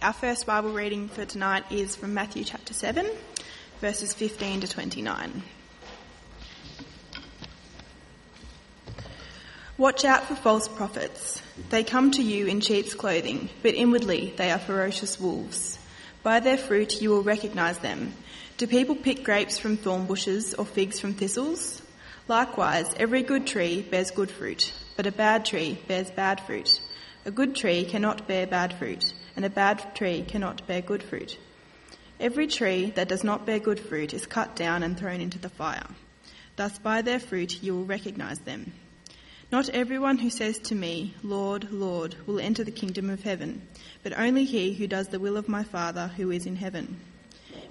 Our first Bible reading for tonight is from Matthew chapter 7, verses 15 to 29. Watch out for false prophets. They come to you in sheep's clothing, but inwardly they are ferocious wolves. By their fruit you will recognise them. Do people pick grapes from thorn bushes or figs from thistles? Likewise, every good tree bears good fruit, but a bad tree bears bad fruit. A good tree cannot bear bad fruit, and a bad tree cannot bear good fruit. Every tree that does not bear good fruit is cut down and thrown into the fire. Thus by their fruit you will recognise them. Not everyone who says to me, Lord, Lord, will enter the kingdom of heaven, but only he who does the will of my Father who is in heaven.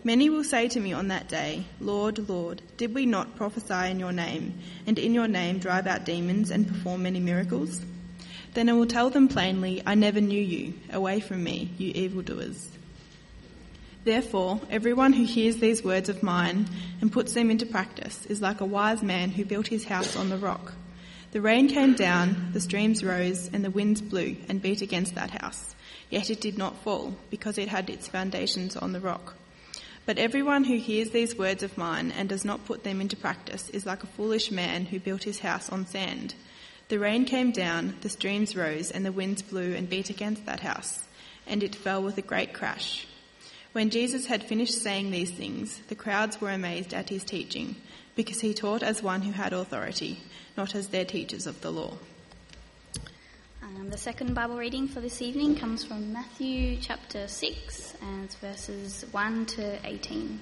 Many will say to me on that day, Lord, Lord, did we not prophesy in your name, and in your name drive out demons and perform many miracles? Then I will tell them plainly, I never knew you. Away from me, you evildoers. Therefore, everyone who hears these words of mine and puts them into practice is like a wise man who built his house on the rock. The rain came down, the streams rose, and the winds blew and beat against that house. Yet it did not fall, because it had its foundations on the rock. But everyone who hears these words of mine and does not put them into practice is like a foolish man who built his house on sand. The rain came down, the streams rose, and the winds blew and beat against that house, and it fell with a great crash. When Jesus had finished saying these things, the crowds were amazed at his teaching, because he taught as one who had authority, not as their teachers of the law. The second Bible reading for this evening comes from Matthew chapter 6, and it's verses 1 to 18.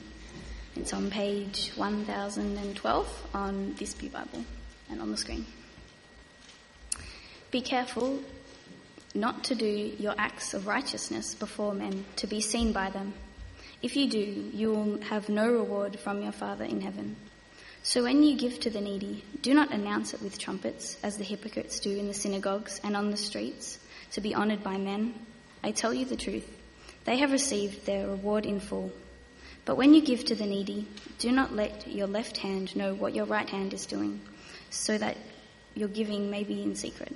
It's on page 1012 on This Pew Bible and on the screen. Be careful not to do your acts of righteousness before men, to be seen by them. If you do, you will have no reward from your Father in heaven. So when you give to the needy, do not announce it with trumpets, as the hypocrites do in the synagogues and on the streets, to be honoured by men. I tell you the truth, they have received their reward in full. But when you give to the needy, do not let your left hand know what your right hand is doing, so that your giving may be in secret.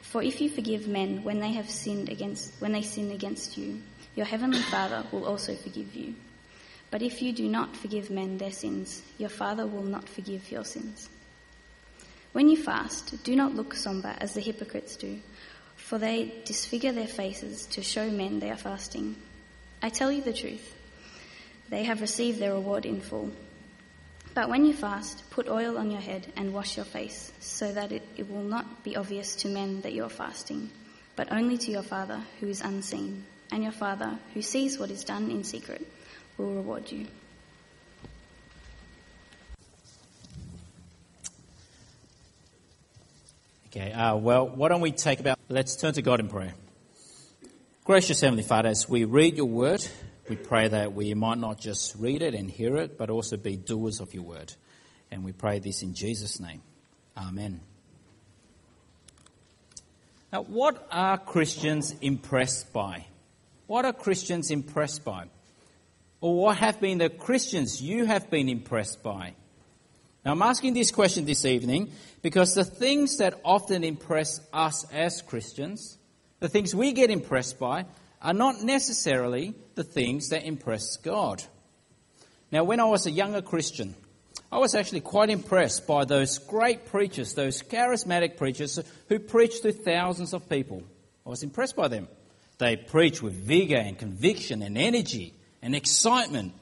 For if you forgive men when they sin against you, your heavenly Father will also forgive you. But if you do not forgive men their sins, your Father will not forgive your sins. When you fast, do not look somber as the hypocrites do, for they disfigure their faces to show men they are fasting. I tell you the truth, they have received their reward in full. But when you fast, put oil on your head and wash your face, so that it will not be obvious to men that you are fasting, but only to your Father who is unseen. And your Father, who sees what is done in secret, will reward you. Okay, why don't we let's turn to God in prayer. Gracious Heavenly Father, as we read your word, we pray that we might not just read it and hear it, but also be doers of your word. And we pray this in Jesus' name. Amen. Now, what are Christians impressed by? What are Christians impressed by? Or what have been the Christians you have been impressed by? Now, I'm asking this question this evening because the things that often impress us as Christians, the things we get impressed by, are not necessarily the things that impress God. Now, when I was a younger Christian, I was actually quite impressed by those great preachers, those charismatic preachers who preached to thousands of people. I was impressed by them. They preach with vigour and conviction and energy and excitement.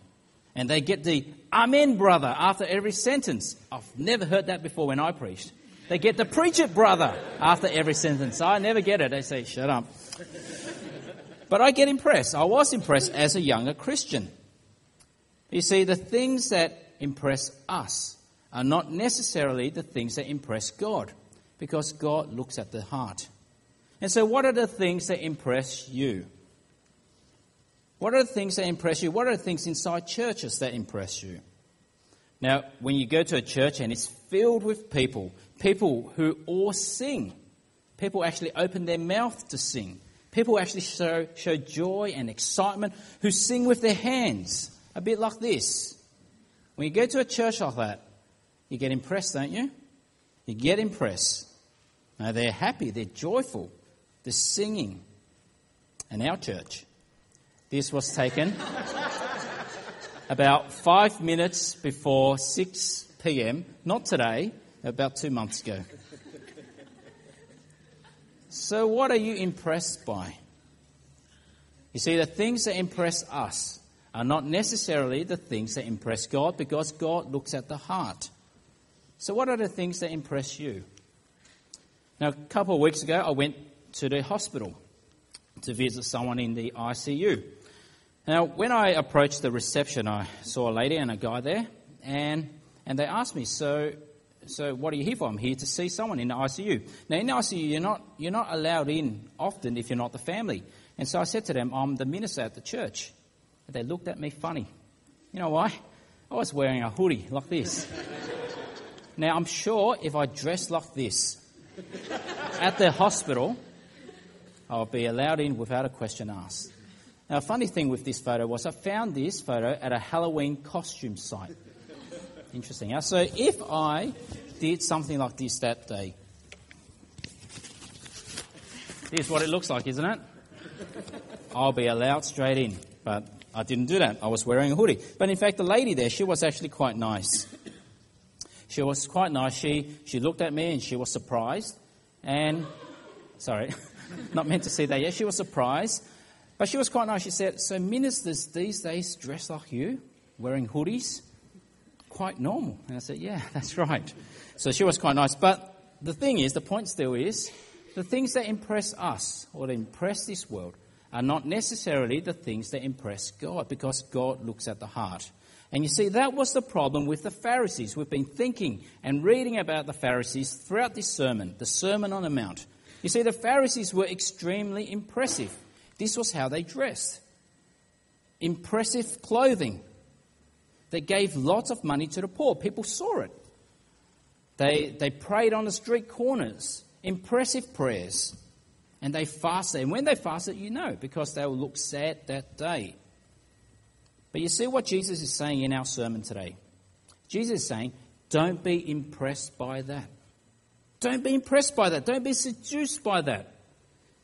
And they get the amen, brother, after every sentence. I've never heard that before when I preached. They get the preach it, brother, after every sentence. I never get it. They say, shut up. But I get impressed. I was impressed as a younger Christian. You see, the things that impress us are not necessarily the things that impress God, because God looks at the heart. And so what are the things that impress you? What are the things that impress you? What are the things inside churches that impress you? Now, when you go to a church and it's filled with people who all sing, people actually open their mouth to sing, people actually show joy and excitement, who sing with their hands, a bit like this. When you go to a church like that, you get impressed, don't you? You get impressed. Now, they're happy, they're joyful, they're singing. And our church, this was taken about 5 minutes before 6 p.m., not today, about 2 months ago. So what are you impressed by? You see, the things that impress us are not necessarily the things that impress God, because God looks at the heart. So what are the things that impress you? Now, a couple of weeks ago, I went to the hospital to visit someone in the ICU. Now, when I approached the reception, I saw a lady and a guy there, and they asked me, so what are you here for? I'm here to see someone in the ICU. Now, in the ICU, you're not allowed in often if you're not the family. And so I said to them, I'm the minister at the church. And they looked at me funny. You know why? I was wearing a hoodie like this. Now, I'm sure if I dressed like this at the hospital, I'll be allowed in without a question asked. Now, a funny thing with this photo was I found this photo at a Halloween costume site. Interesting. Huh? So if I did something like this that day, here's what it looks like, isn't it? I'll be allowed straight in. But I didn't do that. I was wearing a hoodie. But in fact, the lady there, she was actually quite nice. She was quite nice. She looked at me and she was surprised. And, sorry, not meant to say that yet. She was surprised. But she was quite nice. She said, so ministers these days dress like you, wearing hoodies, quite normal. And I said, yeah, that's right. So she was quite nice. But the thing is, the point still is, the things that impress us or that impress this world are not necessarily the things that impress God, because God looks at the heart. And you see, that was the problem with the Pharisees. We've been thinking and reading about the Pharisees throughout this sermon, the Sermon on the Mount. You see, the Pharisees were extremely impressive. This was how they dressed. Impressive clothing. They gave lots of money to the poor. People saw it. They prayed on the street corners. Impressive prayers. And they fasted. And when they fasted, you know, because they will look sad that day. But you see what Jesus is saying in our sermon today. Jesus is saying, don't be impressed by that. Don't be impressed by that. Don't be seduced by that.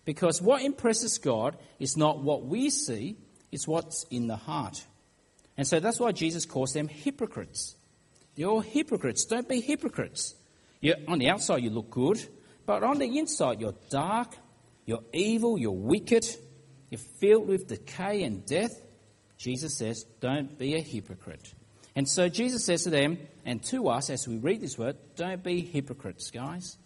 Because what impresses God is not what we see, it's what's in the heart. And so that's why Jesus calls them hypocrites. You're all hypocrites. Don't be hypocrites. On the outside, you look good. But on the inside, you're dark. You're evil, you're wicked, you're filled with decay and death. Jesus says, don't be a hypocrite. And so Jesus says to them and to us as we read this word, don't be hypocrites, guys.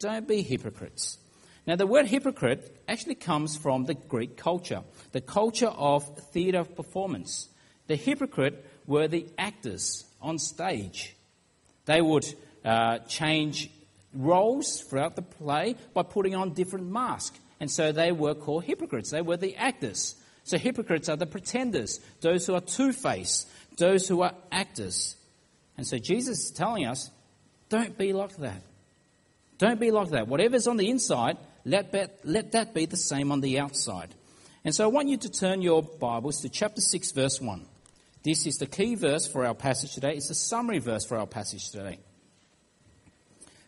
Don't be hypocrites. Now, the word hypocrite actually comes from the Greek culture, the culture of theatre of performance. The hypocrite were the actors on stage. They would change roles throughout the play by putting on different masks. And so they were called hypocrites. They were the actors. So hypocrites are the pretenders, those who are two-faced, those who are actors. And so Jesus is telling us, don't be like that. Don't be like that. Whatever's on the inside, let that be the same on the outside. And so I want you to turn your Bibles to chapter 6, verse 1. This is the key verse for our passage today. It's the summary verse for our passage today.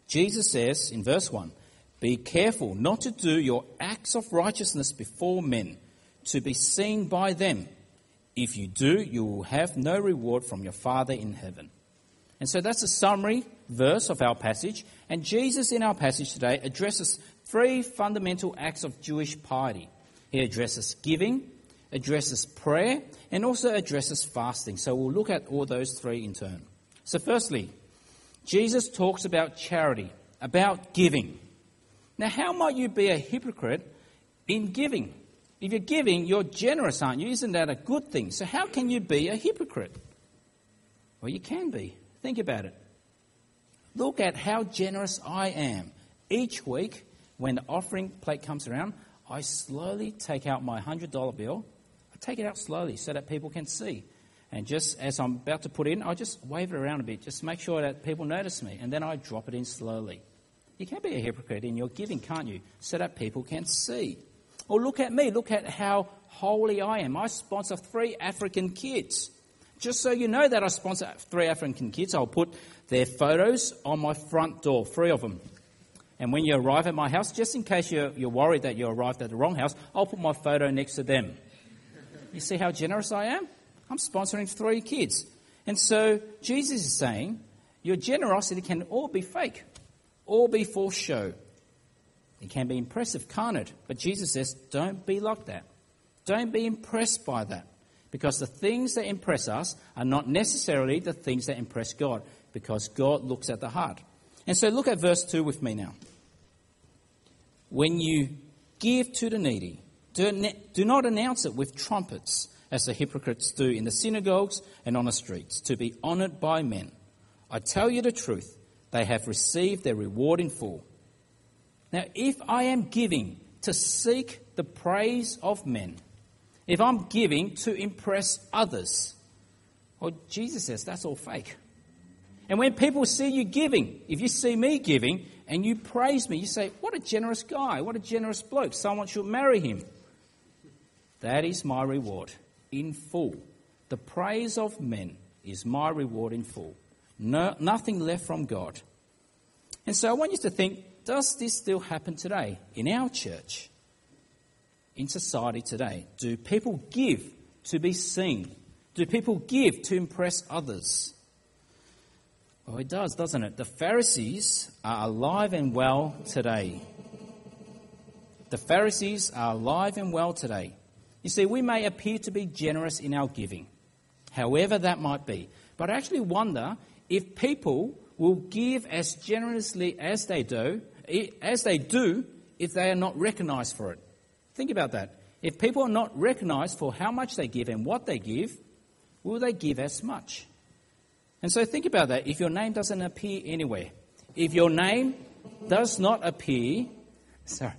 Jesus says in verse 1, be careful not to do your acts of righteousness before men, to be seen by them. If you do, you will have no reward from your Father in heaven. And so that's a summary verse of our passage. And Jesus in our passage today addresses three fundamental acts of Jewish piety. He addresses giving, addresses prayer, and also addresses fasting. So we'll look at all those three in turn. So firstly, Jesus talks about charity, about giving. Now, how might you be a hypocrite in giving? If you're giving, you're generous, aren't you? Isn't that a good thing? So how can you be a hypocrite? Well, you can be. Think about it. Look at how generous I am. Each week, when the offering plate comes around, I slowly take out my $100 bill. I take it out slowly so that people can see. And just as I'm about to put in, I just wave it around a bit, just make sure that people notice me. And then I drop it in slowly. You can be a hypocrite in your giving, can't you? So that people can see. Or look at me. Look at how holy I am. I sponsor 3 African kids. Just so you know that I sponsor 3 African kids, I'll put their photos on my front door, 3 of them. And when you arrive at my house, just in case you're worried that you arrived at the wrong house, I'll put my photo next to them. You see how generous I am? I'm sponsoring 3 kids. And so Jesus is saying your generosity can all be fake, all be for show. It can be impressive, can't it? But Jesus says, don't be like that. Don't be impressed by that. Because the things that impress us are not necessarily the things that impress God. Because God looks at the heart. And so look at verse 2 with me now. When you give to the needy, do not announce it with trumpets, as the hypocrites do in the synagogues and on the streets, to be honoured by men. I tell you the truth, they have received their reward in full. Now, if I am giving to seek the praise of men, if I'm giving to impress others, well, Jesus says that's all fake. And when people see you giving, if you see me giving and you praise me, you say, what a generous guy, what a generous bloke, someone should marry him. That is my reward in full. The praise of men is my reward in full. No, nothing left from God. And so I want you to think, does this still happen today in our church, in society today? Do people give to be seen? Do people give to impress others? Well, it does, doesn't it? The Pharisees are alive and well today. The Pharisees are alive and well today. You see, we may appear to be generous in our giving, however that might be. But I actually wonder if people will give as generously as they do if they are not recognised for it. Think about that. If people are not recognised for how much they give and what they give, will they give as much? And so think about that. If your name doesn't appear anywhere, if your name does not appear, sorry,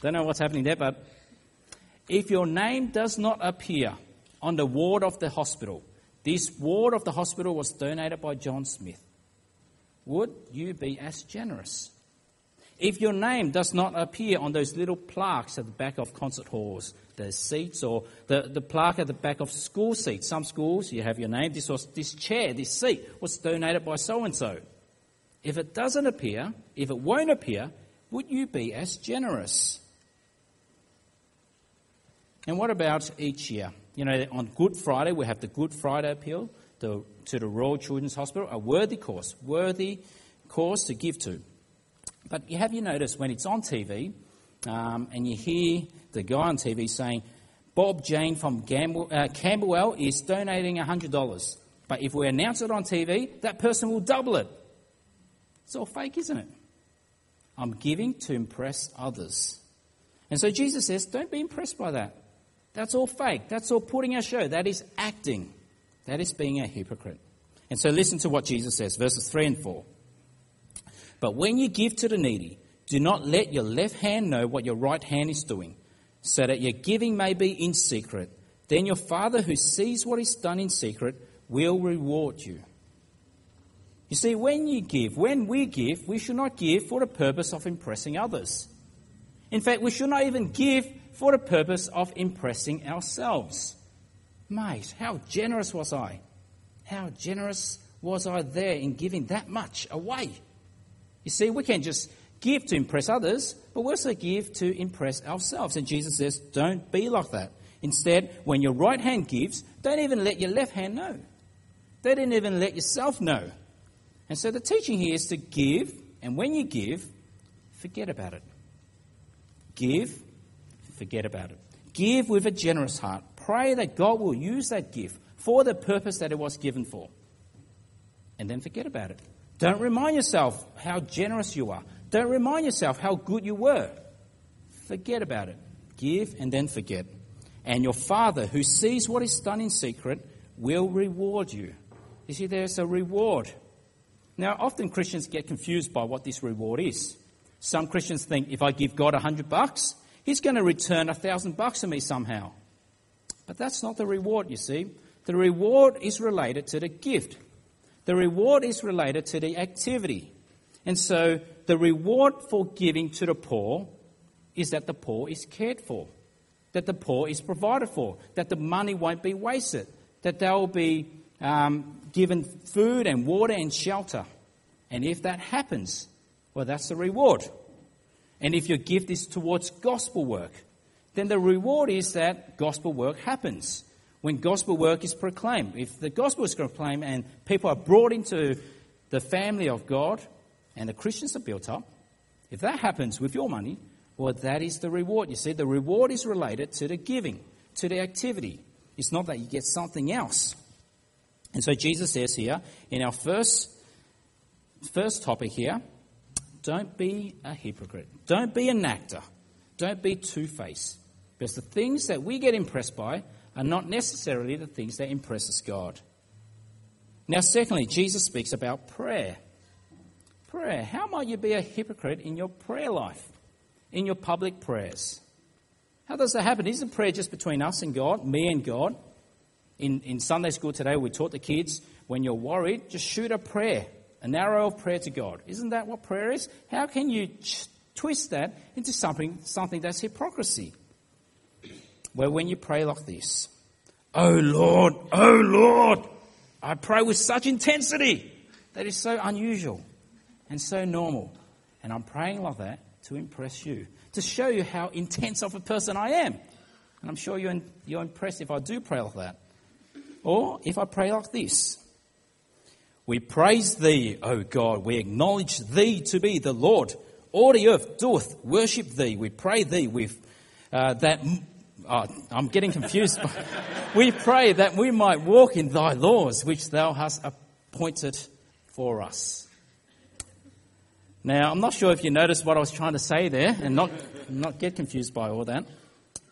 don't know what's happening there, but if your name does not appear on the ward of the hospital, this ward of the hospital was donated by John Smith, would you be as generous? If your name does not appear on those little plaques at the back of concert halls, the seats, or the plaque at the back of school seats. Some schools, you have your name. This seat was donated by so-and-so. If it doesn't appear, if it won't appear, would you be as generous? And what about each year? You know, on Good Friday, we have the Good Friday Appeal to the Royal Children's Hospital, a worthy cause to give to. But have you noticed when it's on TV and you hear the guy on TV saying, Bob Jane from Camberwell is donating $100. But if we announce it on TV, that person will double it. It's all fake, isn't it? I'm giving to impress others. And so Jesus says, don't be impressed by that. That's all fake. That's all putting a show. That is acting. That is being a hypocrite. And so listen to what Jesus says, verses 3 and 4. But when you give to the needy, do not let your left hand know what your right hand is doing, so that your giving may be in secret. Then your Father who sees what is done in secret will reward you. You see, when we give, we should not give for the purpose of impressing others. In fact, we should not even give for the purpose of impressing ourselves. Mate, how generous was I? How generous was I there in giving that much away? You see, we can just give to impress others, but we also give to impress ourselves. And Jesus says, don't be like that. Instead, when your right hand gives, don't even let your left hand know. They didn't even let yourself know. And so the teaching here is to give, and when you give, forget about it. Give, forget about it. Give with a generous heart. Pray that God will use that gift for the purpose that it was given for. And then forget about it. Don't remind yourself how generous you are. Don't remind yourself how good you were. Forget about it. Give and then forget. And your Father, who sees what is done in secret, will reward you. You see, there's a reward. Now, often Christians get confused by what this reward is. Some Christians think, if I give God $100, he's going to return $1,000 to me somehow. But that's not the reward, you see. The reward is related to the gift. The reward is related to the activity. And so the reward for giving to the poor is that the poor is cared for, that the poor is provided for, that the money won't be wasted, that they'll be given food and water and shelter. And if that happens, well, that's the reward. And if your gift is towards gospel work, then the reward is that gospel work happens. When gospel work is proclaimed, if the gospel is proclaimed and people are brought into the family of God and the Christians are built up, if that happens with your money, well, that is the reward. You see, the reward is related to the giving, to the activity. It's not that you get something else. And so Jesus says here in our first topic here, don't be a hypocrite. Don't be an actor. Don't be two-faced. Because the things that we get impressed by are not necessarily the things that impresses God. Now, secondly, Jesus speaks about prayer. Prayer. How might you be a hypocrite in your prayer life, in your public prayers? How does that happen? Isn't prayer just between us and God, me and God? In Sunday school today, we taught the kids, when you're worried, just shoot a prayer, an arrow of prayer to God. Isn't that what prayer is? How can you twist that into something that's hypocrisy? Well, when you pray like this, oh Lord, I pray with such intensity that is so unusual and so normal. And I'm praying like that to impress you, to show you how intense of a person I am. And I'm sure you're impressed if I do pray like that. Or if I pray like this, we praise thee, O God, we acknowledge thee to be the Lord. All the earth doeth worship thee. We pray thee with I'm getting confused. We pray that we might walk in thy laws, which thou hast appointed for us. Now, I'm not sure if you noticed what I was trying to say there and not get confused by all that.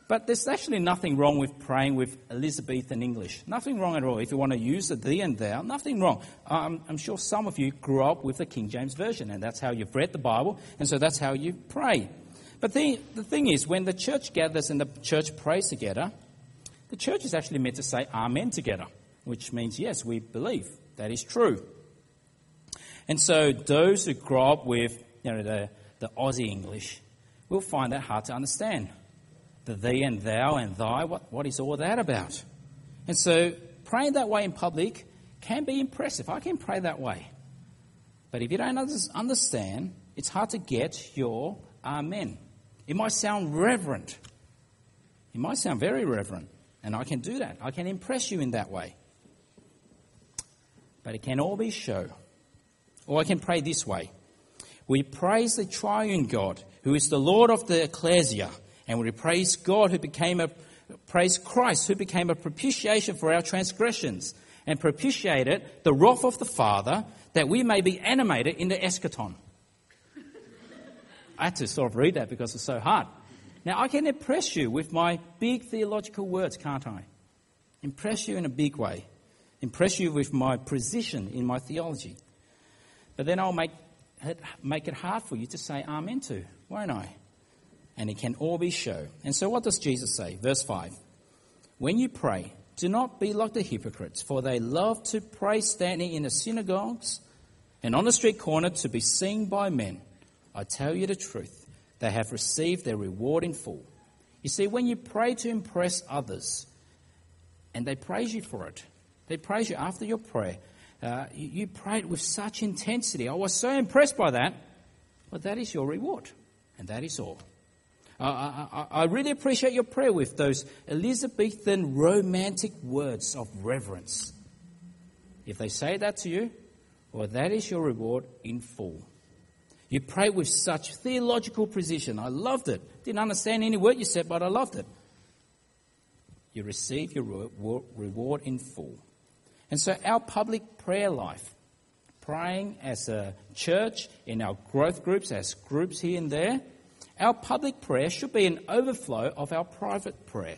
But there's actually nothing wrong with praying with Elizabethan English. Nothing wrong at all. If you want to use the thee and thou, nothing wrong. I'm sure some of you grew up with the King James Version, and that's how you've read the Bible, and so that's how you pray. But the thing is, when the church gathers and the church prays together, the church is actually meant to say amen together, which means, yes, we believe. That is true. And so those who grow up with the Aussie English will find that hard to understand. The thee and thou and thy, what is all that about? And so praying that way in public can be impressive. I can pray that way. But if you don't understand, it's hard to get your amen. It might sound reverent. It might sound very reverent. And I can do that. I can impress you in that way. But it can all be show. Or I can pray this way. We praise the triune God, who is the Lord of the ecclesia. And we praise God, praise Christ, who became a propitiation for our transgressions, and propitiated the wrath of the Father, that we may be animated in the eschaton. I had to sort of read that because it's so hard. Now, I can impress you with my big theological words, can't I? Impress you in a big way. Impress you with my precision in my theology. But then I'll make it hard for you to say amen to, won't I? And it can all be show. And so what does Jesus say? Verse 5. When you pray, do not be like the hypocrites, for they love to pray standing in the synagogues and on the street corner to be seen by men. I tell you the truth, they have received their reward in full. You see, when you pray to impress others, and they praise you for it, they praise you after your prayer, you prayed with such intensity. I was so impressed by that. Well, that is your reward, and that is all. I really appreciate your prayer with those Elizabethan romantic words of reverence. If they say that to you, well, that is your reward in full. You pray with such theological precision. I loved it. Didn't understand any word you said, but I loved it. you receive your reward in full. And so our public prayer life, praying as a church, in our growth groups, as groups here and there, our public prayer should be an overflow of our private prayer.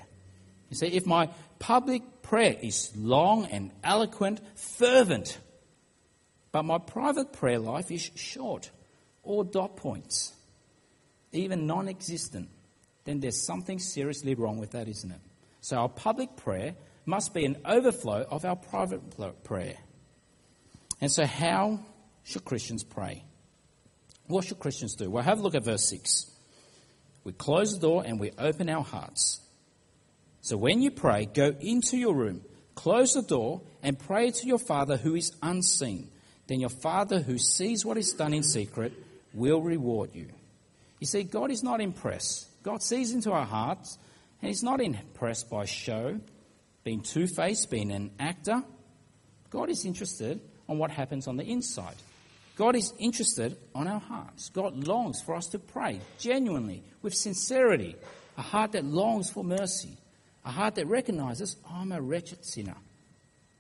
You see, if my public prayer is long and eloquent, fervent, but my private prayer life is short or dot points, even non-existent, then there's something seriously wrong with that, isn't it? So our public prayer must be an overflow of our private prayer. And so how should Christians pray? What should Christians do? Well, have a look at verse 6. We close the door and we open our hearts. So when you pray, go into your room, close the door, and pray to your Father who is unseen. Then your Father who sees what is done in secret will reward you. You see, God is not impressed. God sees into our hearts, and he's not impressed by show, being two-faced, being an actor. God is interested on what happens on the inside. God is interested on our hearts. God longs for us to pray genuinely, with sincerity, a heart that longs for mercy, a heart that recognises, I'm a wretched sinner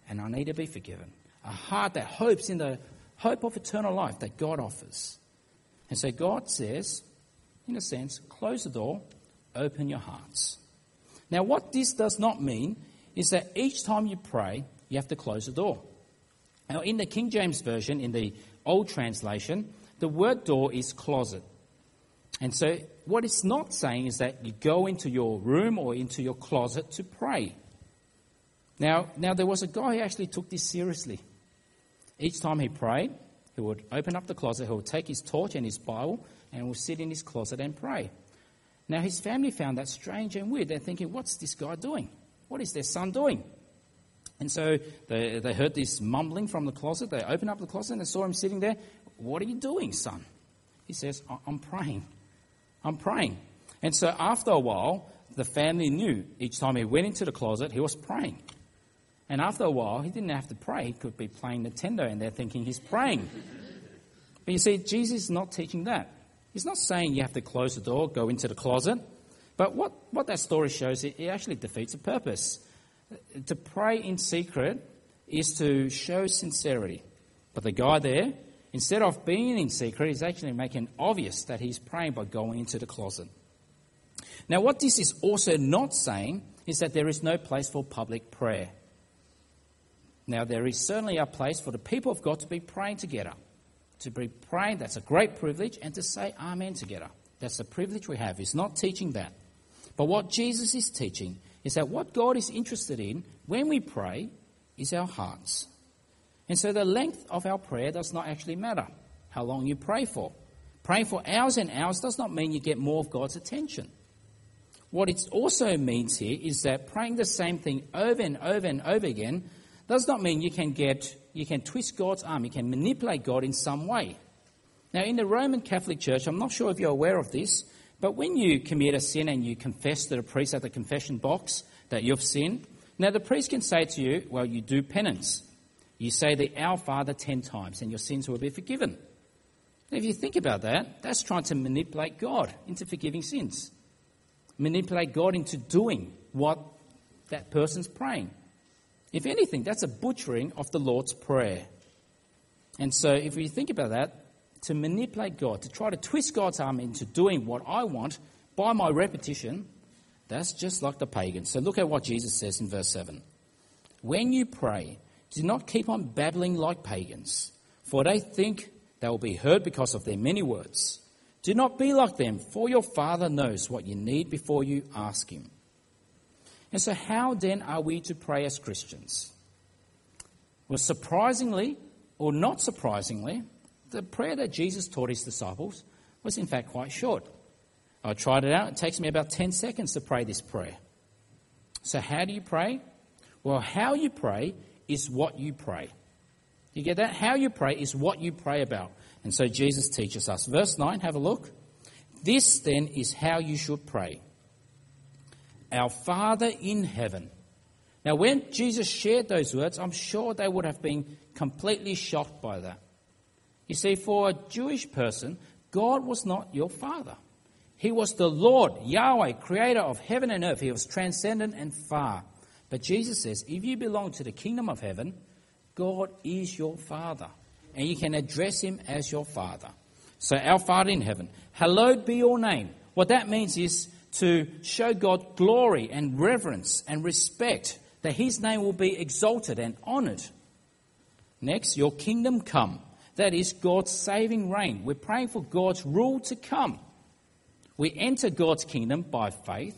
and I need to be forgiven, a heart that hopes in the hope of eternal life that God offers. And so God says, in a sense, close the door, open your hearts. Now, what this does not mean is that each time you pray, you have to close the door. Now, in the King James Version, in the Old Translation, the word door is closet. And so what it's not saying is that you go into your room or into your closet to pray. Now there was a guy who actually took this seriously. Each time he prayed, he would open up the closet, he would take his torch and his Bible, and would sit in his closet and pray. Now his family found that strange and weird. They're thinking, what's this guy doing? What is their son doing? And so they heard this mumbling from the closet. They opened up the closet and they saw him sitting there. What are you doing, son? He says, I'm praying. And so after a while, the family knew each time he went into the closet, he was praying. And after a while, he didn't have to pray. He could be playing Nintendo, and they're thinking he's praying. But you see, Jesus is not teaching that. He's not saying you have to close the door, go into the closet. But what that story shows, it actually defeats the purpose. To pray in secret is to show sincerity. But the guy there, instead of being in secret, he's actually making obvious that he's praying by going into the closet. Now, what this is also not saying is that there is no place for public prayer. Now, there is certainly a place for the people of God to be praying together. To be praying, that's a great privilege, and to say amen together. That's the privilege we have. He's not teaching that. But what Jesus is teaching is that what God is interested in when we pray is our hearts. And so the length of our prayer does not actually matter, how long you pray for. Praying for hours and hours does not mean you get more of God's attention. What it also means here is that praying the same thing over and over and over again does not mean you can twist God's arm, you can manipulate God in some way. Now, in the Roman Catholic Church, I'm not sure if you're aware of this, but when you commit a sin and you confess to the priest at the confession box that you've sinned, now the priest can say to you, well, you do penance. You say the Our Father 10 times and your sins will be forgiven. Now, if you think about that, that's trying to manipulate God into forgiving sins. Manipulate God into doing what that person's praying. If anything, that's a butchering of the Lord's Prayer. And so if you think about that, to manipulate God, to try to twist God's arm into doing what I want by my repetition, that's just like the pagans. So look at what Jesus says in verse 7. When you pray, do not keep on babbling like pagans, for they think they will be heard because of their many words. Do not be like them, for your Father knows what you need before you ask him. And so how then are we to pray as Christians? Well, surprisingly or not surprisingly, the prayer that Jesus taught his disciples was in fact quite short. I tried it out. It takes me about 10 seconds to pray this prayer. So how do you pray? Well, how you pray is what you pray. You get that? How you pray is what you pray about. And so Jesus teaches us. Verse 9, have a look. This then is how you should pray. Our Father in heaven. Now, when Jesus shared those words, I'm sure they would have been completely shocked by that. You see, for a Jewish person, God was not your father. He was the Lord, Yahweh, creator of heaven and earth. He was transcendent and far. But Jesus says, if you belong to the kingdom of heaven, God is your Father, and you can address him as your Father. So our Father in heaven, hallowed be your name. What that means is to show God glory and reverence and respect, that his name will be exalted and honoured. Next, your kingdom come. That is God's saving reign. We're praying for God's rule to come. We enter God's kingdom by faith,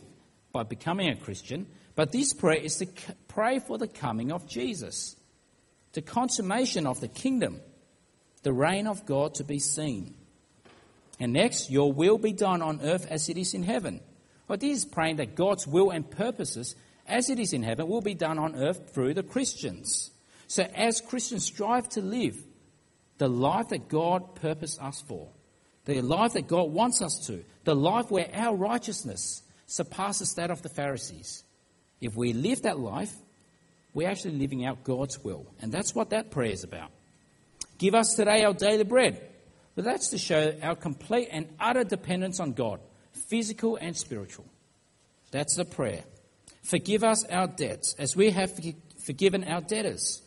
by becoming a Christian, but this prayer is to pray for the coming of Jesus, the consummation of the kingdom, the reign of God to be seen. And next, your will be done on earth as it is in heaven. But this is praying that God's will and purposes as it is in heaven will be done on earth through the Christians. So as Christians, strive to live the life that God purposed us for, the life that God wants us to, the life where our righteousness surpasses that of the Pharisees. If we live that life, we're actually living out God's will. And that's what that prayer is about. Give us today our daily bread. But that's to show our complete and utter dependence on God, physical and spiritual. That's the prayer. Forgive us our debts as we have forgiven our debtors.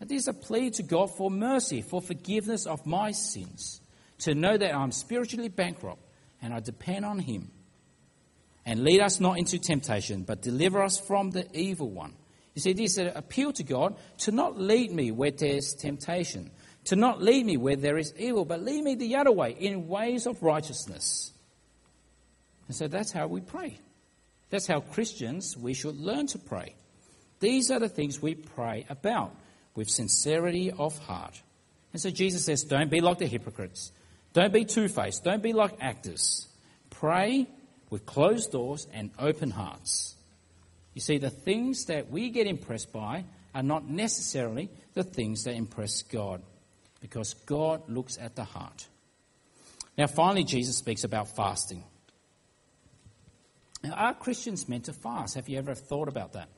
And this is a plea to God for mercy, for forgiveness of my sins, to know that I'm spiritually bankrupt and I depend on him. And lead us not into temptation, but deliver us from the evil one. You see, this is an appeal to God to not lead me where there's temptation, to not lead me where there is evil, but lead me the other way, in ways of righteousness. And so that's how we pray. That's how Christians, we should learn to pray. These are the things we pray about, with sincerity of heart. And so Jesus says, don't be like the hypocrites. Don't be two-faced. Don't be like actors. Pray with closed doors and open hearts. You see, the things that we get impressed by are not necessarily the things that impress God, because God looks at the heart. Now, finally, Jesus speaks about fasting. Now, are Christians meant to fast? Have you ever thought about that?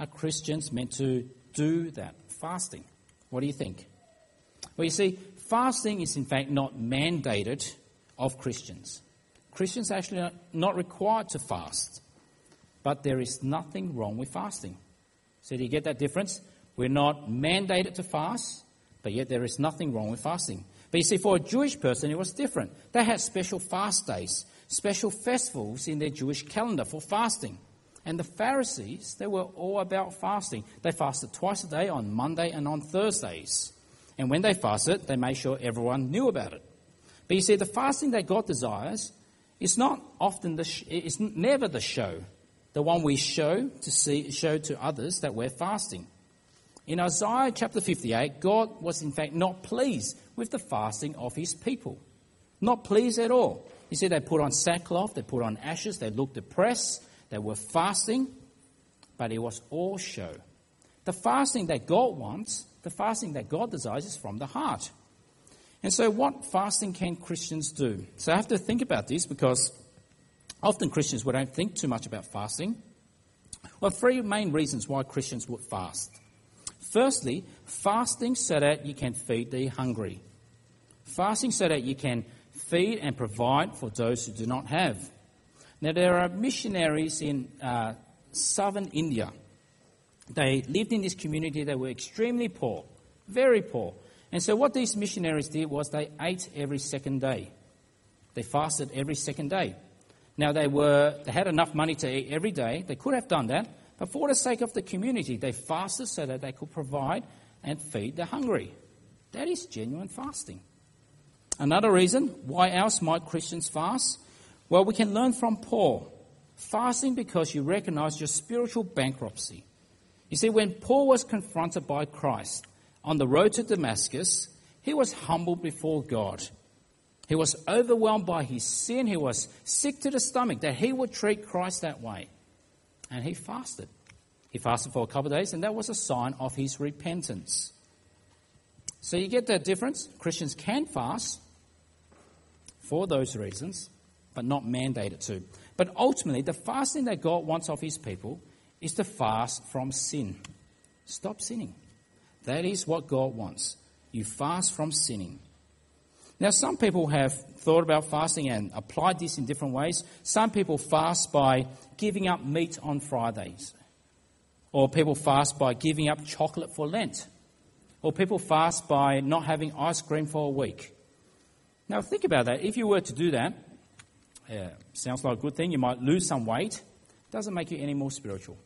Are Christians meant to do that, fasting? What do you think? Well, you see, fasting is in fact not mandated of Christians. Christians are actually not required to fast. But there is nothing wrong with fasting. So do you get that difference? We're not mandated to fast, but yet there is nothing wrong with fasting. But you see, for a Jewish person, it was different. They had special fast days, special festivals in their Jewish calendar for fasting. And the Pharisees, they were all about fasting. They fasted twice a day, on Monday and on Thursdays. And when they fasted, they made sure everyone knew about it. But you see, the fasting that God desires is not often it's never the show. The one we show to others that we're fasting. In Isaiah chapter 58, God was in fact not pleased with the fasting of his people. Not pleased at all. He said they put on sackcloth, they put on ashes, they looked depressed, they were fasting, but it was all show. The fasting that God wants, the fasting that God desires is from the heart. And so what fasting can Christians do? So I have to think about this, because often Christians, we don't think too much about fasting. Well, three main reasons why Christians would fast. Firstly, fasting so that you can feed the hungry. Fasting so that you can feed and provide for those who do not have. Now, there are missionaries in southern India. They lived in this community. They were extremely poor, very poor. And so what these missionaries did was they ate every second day. They fasted every second day. Now, they had enough money to eat every day. They could have done that. But for the sake of the community, they fasted so that they could provide and feed the hungry. That is genuine fasting. Another reason why else might Christians fast? Well, we can learn from Paul. Fasting because you recognise your spiritual bankruptcy. You see, when Paul was confronted by Christ on the road to Damascus, he was humbled before God. He was overwhelmed by his sin. He was sick to the stomach that he would treat Christ that way. And he fasted. He fasted for a couple of days, and that was a sign of his repentance. So you get that difference? Christians can fast for those reasons, but not mandated to. But ultimately, the fasting that God wants of his people is to fast from sin. Stop sinning. That is what God wants. You fast from sinning. Now, some people have thought about fasting and applied this in different ways. Some people fast by giving up meat on Fridays. Or people fast by giving up chocolate for Lent. Or people fast by not having ice cream for a week. Now, think about that. If you were to do that, sounds like a good thing. You might lose some weight. Doesn't make you any more spiritual.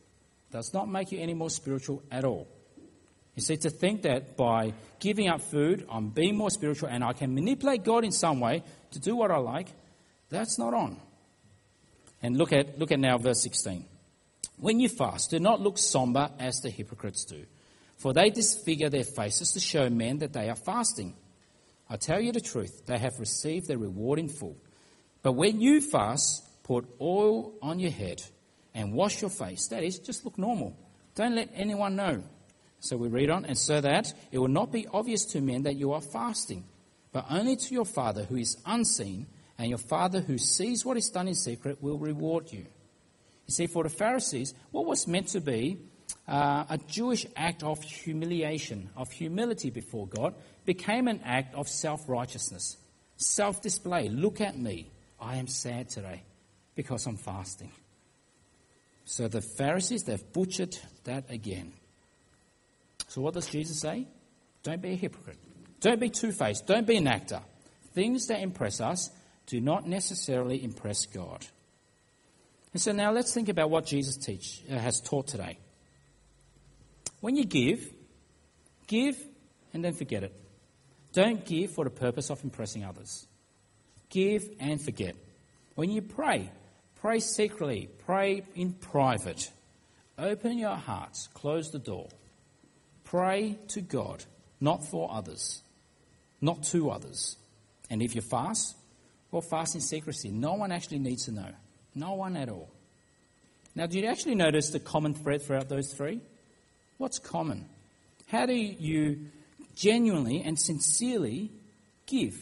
Does not make you any more spiritual at all. You see, to think that by giving up food, I'm being more spiritual and I can manipulate God in some way to do what I like, that's not on. And look at now verse 16. When you fast, do not look somber as the hypocrites do, for they disfigure their faces to show men that they are fasting. I tell you the truth, they have received their reward in full. But when you fast, put oil on your head and wash your face. That is, just look normal. Don't let anyone know. So we read on, and so that it will not be obvious to men that you are fasting, but only to your Father who is unseen, and your Father who sees what is done in secret will reward you. You see, for the Pharisees, what was meant to be a Jewish act of humiliation, of humility before God, became an act of self-righteousness, self-display. Look at me. I am sad today because I'm fasting. So the Pharisees, they've butchered that again. So what does Jesus say? Don't be a hypocrite. Don't be two-faced. Don't be an actor. Things that impress us do not necessarily impress God. And so now let's think about what Jesus has taught today. When you give and then forget it. Don't give for the purpose of impressing others. Give and forget. When you pray, pray secretly, pray in private. Open your hearts, close the door. Pray to God, not for others, not to others. And if you fast, well, fast in secrecy. No one actually needs to know. No one at all. Now, do you actually notice the common thread throughout those three? What's common? How do you genuinely and sincerely give,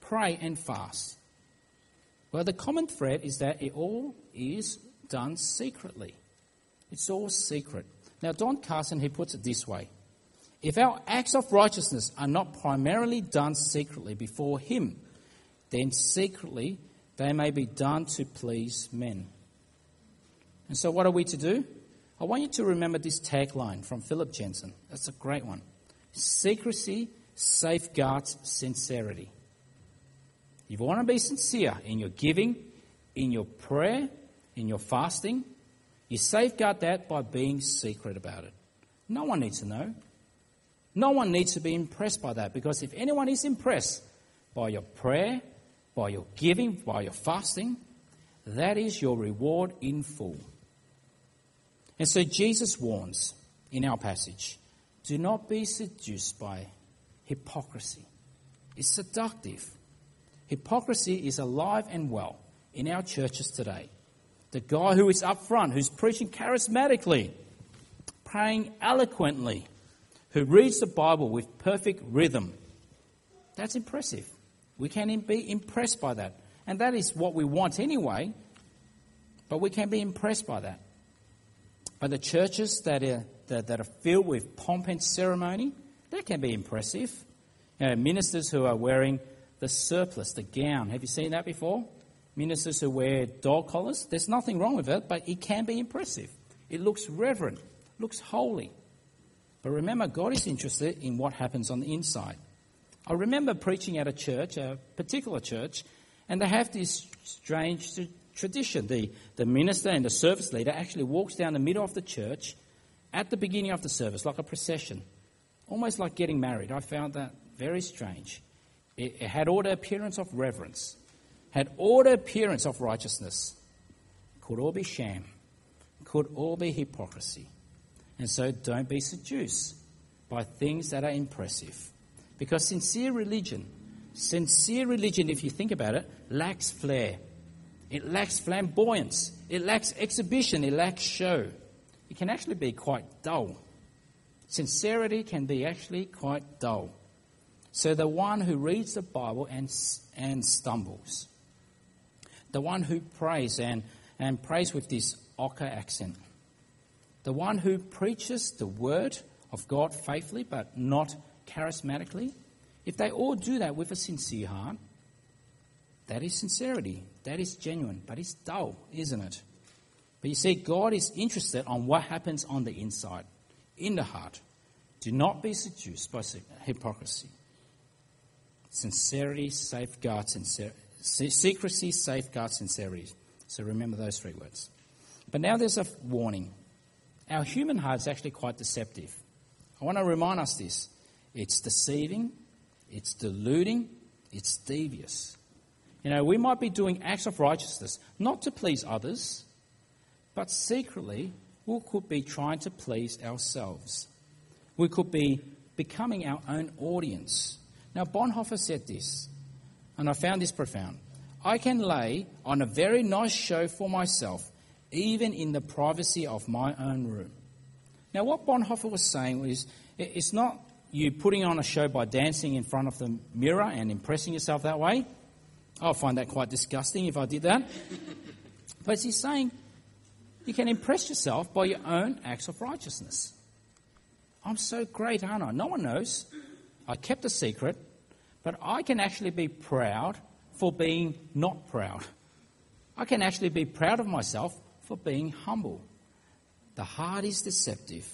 pray and fast? Well, the common thread is that it all is done secretly. It's all secret. Now, Don Carson, he puts it this way. If our acts of righteousness are not primarily done secretly before him, then secretly they may be done to please men. And so what are we to do? I want you to remember this tagline from Philip Jensen. That's a great one. Secrecy safeguards sincerity. If you want to be sincere in your giving, in your prayer, in your fasting, you safeguard that by being secret about it. No one needs to know. No one needs to be impressed by that, because if anyone is impressed by your prayer, by your giving, by your fasting, that is your reward in full. And so Jesus warns in our passage, do not be seduced by hypocrisy. It's seductive. Hypocrisy is alive and well in our churches today. The guy who is up front, who's preaching charismatically, praying eloquently, who reads the Bible with perfect rhythm. That's impressive. We can be impressed by that. And that is what we want anyway, but we can be impressed by that. But the churches that are filled with pomp and ceremony, that can be impressive. You know, ministers who are wearing the surplice, the gown. Have you seen that before? Ministers who wear dog collars, there's nothing wrong with it, but it can be impressive. It looks reverent, looks holy. But remember, God is interested in what happens on the inside. I remember preaching at a church, a particular church, and they have this strange tradition. The minister and the service leader actually walks down the middle of the church at the beginning of the service, like a procession, almost like getting married. I found that very strange. It had all the appearance of reverence, had all the appearance of righteousness. Could all be sham, could all be hypocrisy. And so don't be seduced by things that are impressive. Because sincere religion, if you think about it, lacks flair. It lacks flamboyance, it lacks exhibition, it lacks show. It can actually be quite dull. Sincerity can be actually quite dull. So the one who reads the Bible and stumbles. The one who prays and prays with this Oka accent. The one who preaches the word of God faithfully but not charismatically If they all do that with a sincere heart, that is sincerity. That is genuine. But it's dull, isn't it? But you see, God is interested on what happens on the inside, in the heart. Do not be seduced by hypocrisy. Sincerity safeguards sincerity. Secrecy safeguards sincerity. So remember those three words. But now there's a warning. Our human heart is actually quite deceptive. I want to remind us this. It's deceiving. It's deluding. It's devious. You know, we might be doing acts of righteousness, not to please others, but secretly we could be trying to please ourselves. We could be becoming our own audience. Now, Bonhoeffer said this, and I found this profound. I can lay on a very nice show for myself, even in the privacy of my own room. Now, what Bonhoeffer was saying is, it's not you putting on a show by dancing in front of the mirror and impressing yourself that way. I'll find that quite disgusting if I did that. But he's saying you can impress yourself by your own acts of righteousness. I'm so great, aren't I? No one knows. I kept a secret, but I can actually be proud for being not proud. I can actually be proud of myself for being humble. The heart is deceptive.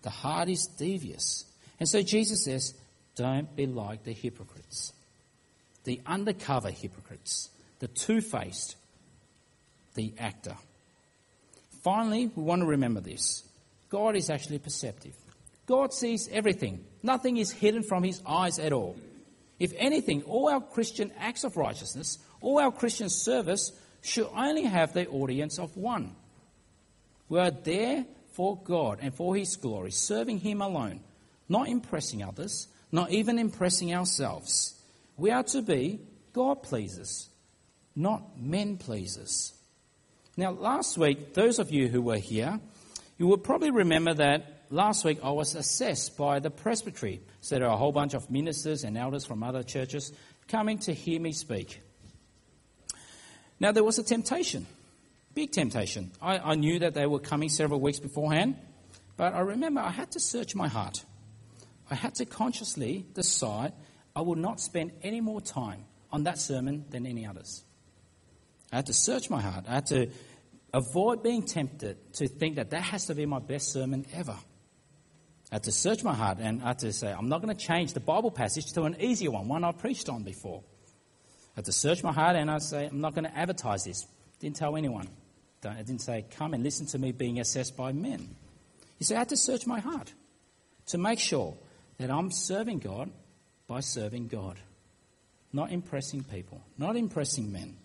The heart is devious. And so Jesus says, don't be like the hypocrites, the undercover hypocrites, the two-faced, the actor. Finally, we want to remember this. God is actually perceptive. God sees everything. Nothing is hidden from his eyes at all. If anything, all our Christian acts of righteousness, all our Christian service should only have the audience of one. We are there for God and for his glory, serving him alone, not impressing others, not even impressing ourselves. We are to be God pleasers, not men pleasers. Now, last week, those of you who were here, you will probably remember that last week I was assessed by the presbytery. So there are a whole bunch of ministers and elders from other churches coming to hear me speak. Now there was a temptation, big temptation. I knew that they were coming several weeks beforehand, but I remember I had to search my heart. I had to consciously decide I will not spend any more time on that sermon than any others. I had to search my heart. I had to avoid being tempted to think that has to be my best sermon ever. I had to search my heart and I had to say, I'm not going to change the Bible passage to an easier one I preached on before. I had to search my heart and I say, I'm not going to advertise this. Didn't tell anyone. I didn't say, come and listen to me being assessed by men. You see, I had to search my heart to make sure that I'm serving God by serving God, not impressing people, not impressing men.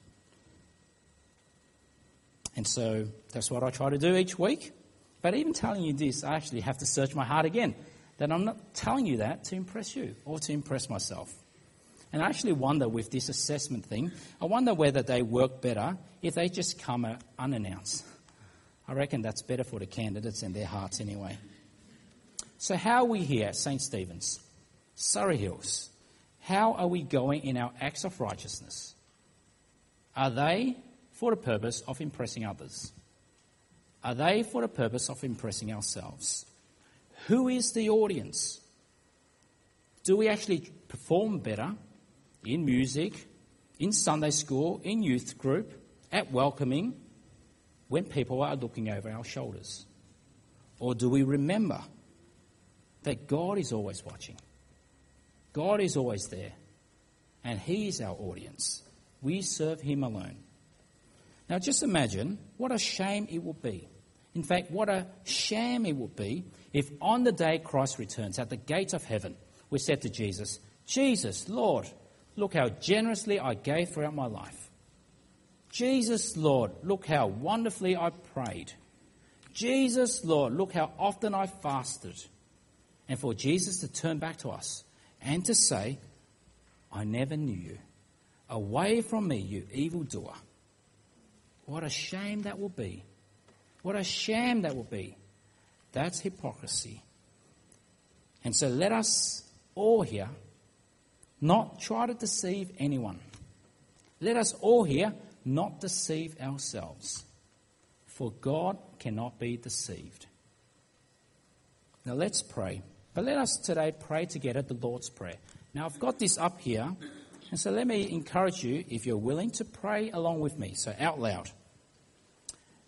And so that's what I try to do each week. But even telling you this, I actually have to search my heart again, that I'm not telling you that to impress you or to impress myself. And I actually wonder with this assessment thing, I wonder whether they work better if they just come unannounced. I reckon that's better for the candidates and their hearts anyway. So how are we here at St. Stephen's, Surrey Hills? How are we going in our acts of righteousness? Are they for the purpose of impressing others? Are they for the purpose of impressing ourselves? Who is the audience? Do we actually perform better in music, in Sunday school, in youth group, at welcoming, when people are looking over our shoulders? Or do we remember that God is always watching? God is always there, and he is our audience. We serve him alone. Now, just imagine what a shame it will be. In fact, what a sham it will be if on the day Christ returns at the gates of heaven, we said to Jesus, Jesus, Lord, look how generously I gave throughout my life. Jesus, Lord, look how wonderfully I prayed. Jesus, Lord, look how often I fasted. And for Jesus to turn back to us and to say, I never knew you. Away from me, you evildoer. What a shame that will be. What a sham that will be. That's hypocrisy. And so let us all here not try to deceive anyone. Let us all here not deceive ourselves. For God cannot be deceived. Now let's pray But let us today pray together the Lord's Prayer. Now, I've got this up here, and so let me encourage you, if you're willing, to pray along with me. So out loud.